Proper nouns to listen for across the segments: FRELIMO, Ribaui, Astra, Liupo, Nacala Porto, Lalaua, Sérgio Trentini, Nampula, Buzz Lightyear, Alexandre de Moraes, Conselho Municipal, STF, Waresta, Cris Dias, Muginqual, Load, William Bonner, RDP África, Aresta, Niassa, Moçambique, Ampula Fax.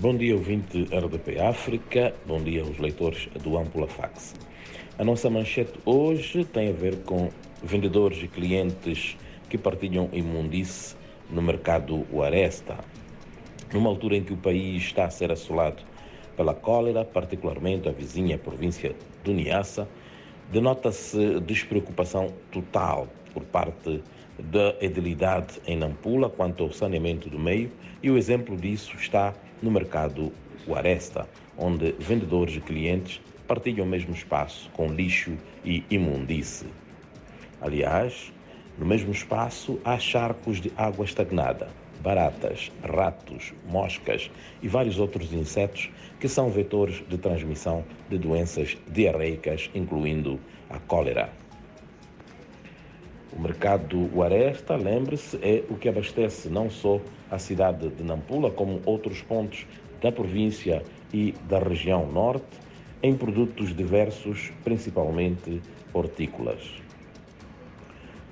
Bom dia, ouvinte RDP África. Bom dia aos leitores do Ampula Fax. A nossa manchete hoje tem a ver com vendedores e clientes que partilham imundície no mercado Waresta, numa altura em que o país está a ser assolado pela cólera, particularmente a vizinha província do Niassa. Denota-se despreocupação total por parte da edilidade em Nampula quanto ao saneamento do meio, e o exemplo disso está no mercado Aresta, onde vendedores e clientes partilham o mesmo espaço com lixo e imundície. Aliás, no mesmo espaço há charcos de água estagnada, baratas, ratos, moscas e vários outros insetos que são vetores de transmissão de doenças diarreicas, incluindo a cólera. O mercado Aresta, lembre-se, é o que abastece não só a cidade de Nampula, como outros pontos da província e da região norte, em produtos diversos, principalmente hortícolas.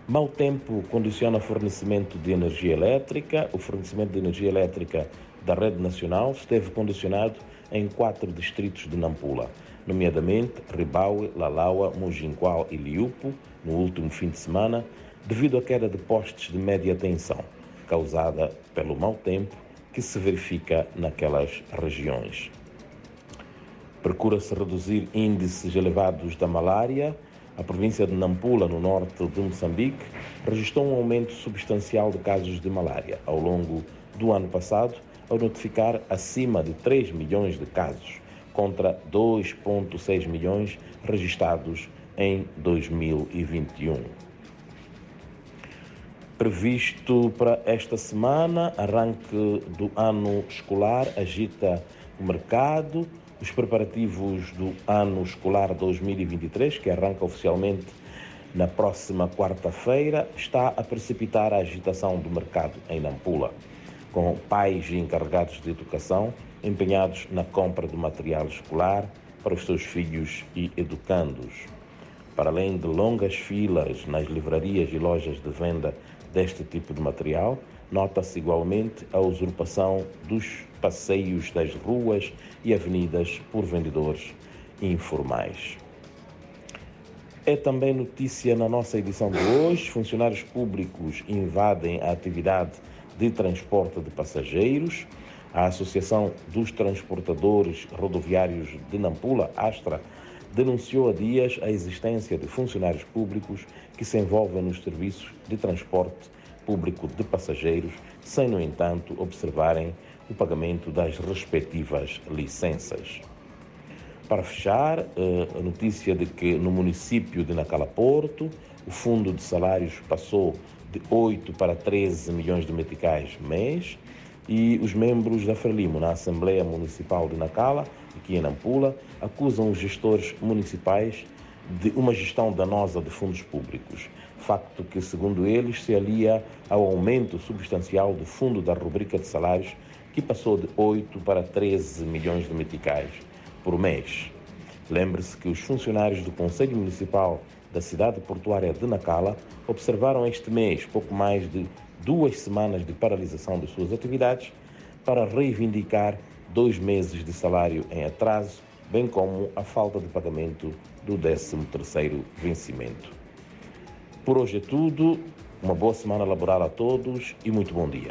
Mau tempo condiciona fornecimento de energia elétrica. O fornecimento de energia elétrica da rede nacional esteve condicionado em 4 distritos de Nampula, nomeadamente Ribaui, Lalaua, Muginqual e Liupo, no último fim de semana, devido à queda de postes de média tensão, causada pelo mau tempo que se verifica naquelas regiões. Procura-se reduzir índices elevados da malária. A província de Nampula, no norte de Moçambique, registrou um aumento substancial de casos de malária ao longo do ano passado, ao notificar acima de 3 milhões de casos, contra 2,6 milhões registados em 2021. Previsto para esta semana, arranque do ano escolar agita o mercado. Os preparativos do ano escolar 2023, que arranca oficialmente na próxima quarta-feira, está a precipitar a agitação do mercado em Nampula, com pais e encarregados de educação empenhados na compra do material escolar para os seus filhos e educandos. Para além de longas filas nas livrarias e lojas de venda deste tipo de material, nota-se igualmente a usurpação dos passeios das ruas e avenidas por vendedores informais. É também notícia na nossa edição de hoje: funcionários públicos invadem a atividade de transporte de passageiros. A Associação dos Transportadores Rodoviários de Nampula, Astra, denunciou há dias a existência de funcionários públicos que se envolvem nos serviços de transporte público de passageiros, sem, no entanto, observarem o pagamento das respectivas licenças. Para fechar, a notícia de que no município de Nacala Porto o fundo de salários passou de 8 para 13 milhões de meticais mês, e os membros da FRELIMO na Assembleia Municipal de Nacala, aqui em Nampula, acusam os gestores municipais de uma gestão danosa de fundos públicos, facto que, segundo eles, se alia ao aumento substancial do fundo da rubrica de salários, que passou de 8 para 13 milhões de meticais por mês. Lembre-se que os funcionários do Conselho Municipal da cidade portuária de Nacala observaram este mês pouco mais de 2 semanas de paralisação de suas atividades para reivindicar 2 meses de salário em atraso, bem como a falta de pagamento do 13º vencimento. Por hoje é tudo. Uma boa semana laboral a todos e muito bom dia.